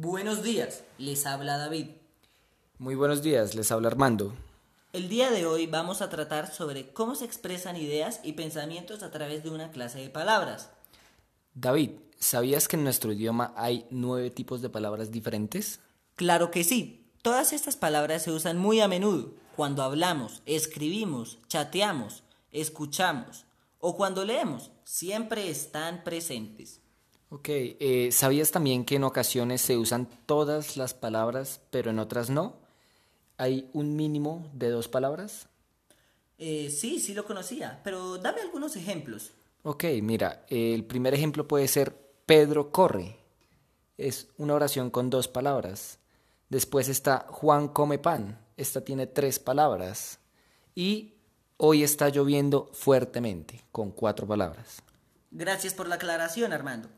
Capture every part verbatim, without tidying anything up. Buenos días, les habla David. Muy buenos días, les habla Armando. El día de hoy vamos a tratar sobre cómo se expresan ideas y pensamientos a través de una clase de palabras. David, ¿sabías que en nuestro idioma hay nueve tipos de palabras diferentes? Claro que sí. Todas estas palabras se usan muy a menudo, cuando hablamos, escribimos, chateamos, escuchamos o cuando leemos. Siempre están presentes. Ok, eh, ¿sabías también que en ocasiones se usan todas las palabras, pero en otras no? ¿Hay un mínimo de dos palabras? Eh, sí, sí lo conocía, pero dame algunos ejemplos. Ok, mira, eh, el primer ejemplo puede ser Pedro corre. Es una oración con dos palabras. Después está Juan come pan. Esta tiene tres palabras. Y hoy está lloviendo fuertemente, con cuatro palabras. Gracias por la aclaración, Armando.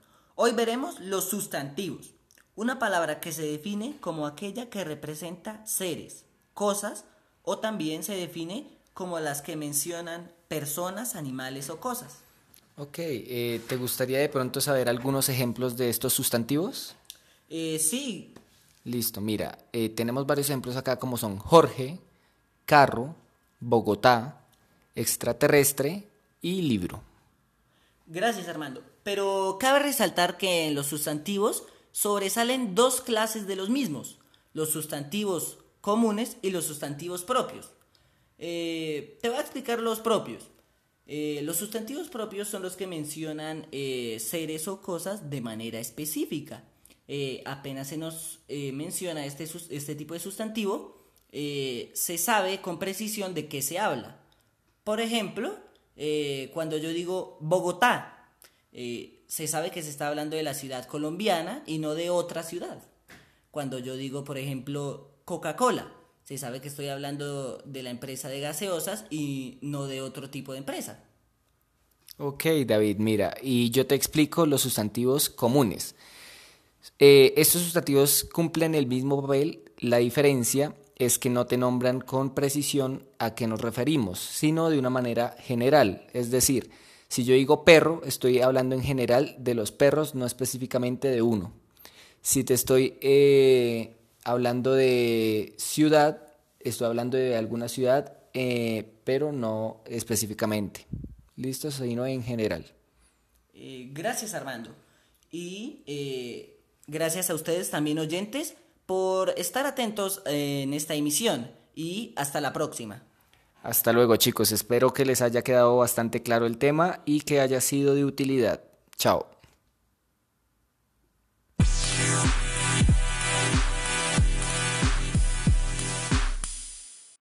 Hoy veremos los sustantivos, una palabra que se define como aquella que representa seres, cosas, o también se define como las que mencionan personas, animales o cosas. Ok, eh, ¿te gustaría de pronto saber algunos ejemplos de estos sustantivos? Eh, sí. Listo, mira, eh, tenemos varios ejemplos acá como son Jorge, carro, Bogotá, extraterrestre y libro. Gracias, Armando. Pero cabe resaltar que en los sustantivos sobresalen dos clases de los mismos, los sustantivos comunes y los sustantivos propios. Eh, te voy a explicar los propios. Eh, los sustantivos propios son los que mencionan eh, seres o cosas de manera específica. Eh, apenas se nos eh, menciona este, este tipo de sustantivo, eh, se sabe con precisión de qué se habla. Por ejemplo, eh, cuando yo digo Bogotá, Eh, se sabe que se está hablando de la ciudad colombiana y no de otra ciudad. Cuando yo digo, por ejemplo, Coca-Cola, se sabe que estoy hablando de la empresa de gaseosas y no de otro tipo de empresa. Ok, David, mira, y yo te explico los sustantivos comunes. Eh, estos sustantivos cumplen el mismo papel, la diferencia es que no te nombran con precisión a qué nos referimos, sino de una manera general, es decir, si yo digo perro, estoy hablando en general de los perros, no específicamente de uno. Si te estoy eh, hablando de ciudad, estoy hablando de alguna ciudad, eh, pero no específicamente. Listo, sino en general. Eh, gracias, Armando. Y eh, gracias a ustedes también, oyentes, por estar atentos en esta emisión. Y hasta la próxima. Hasta luego, chicos. Espero que les haya quedado bastante claro el tema y que haya sido de utilidad. Chao.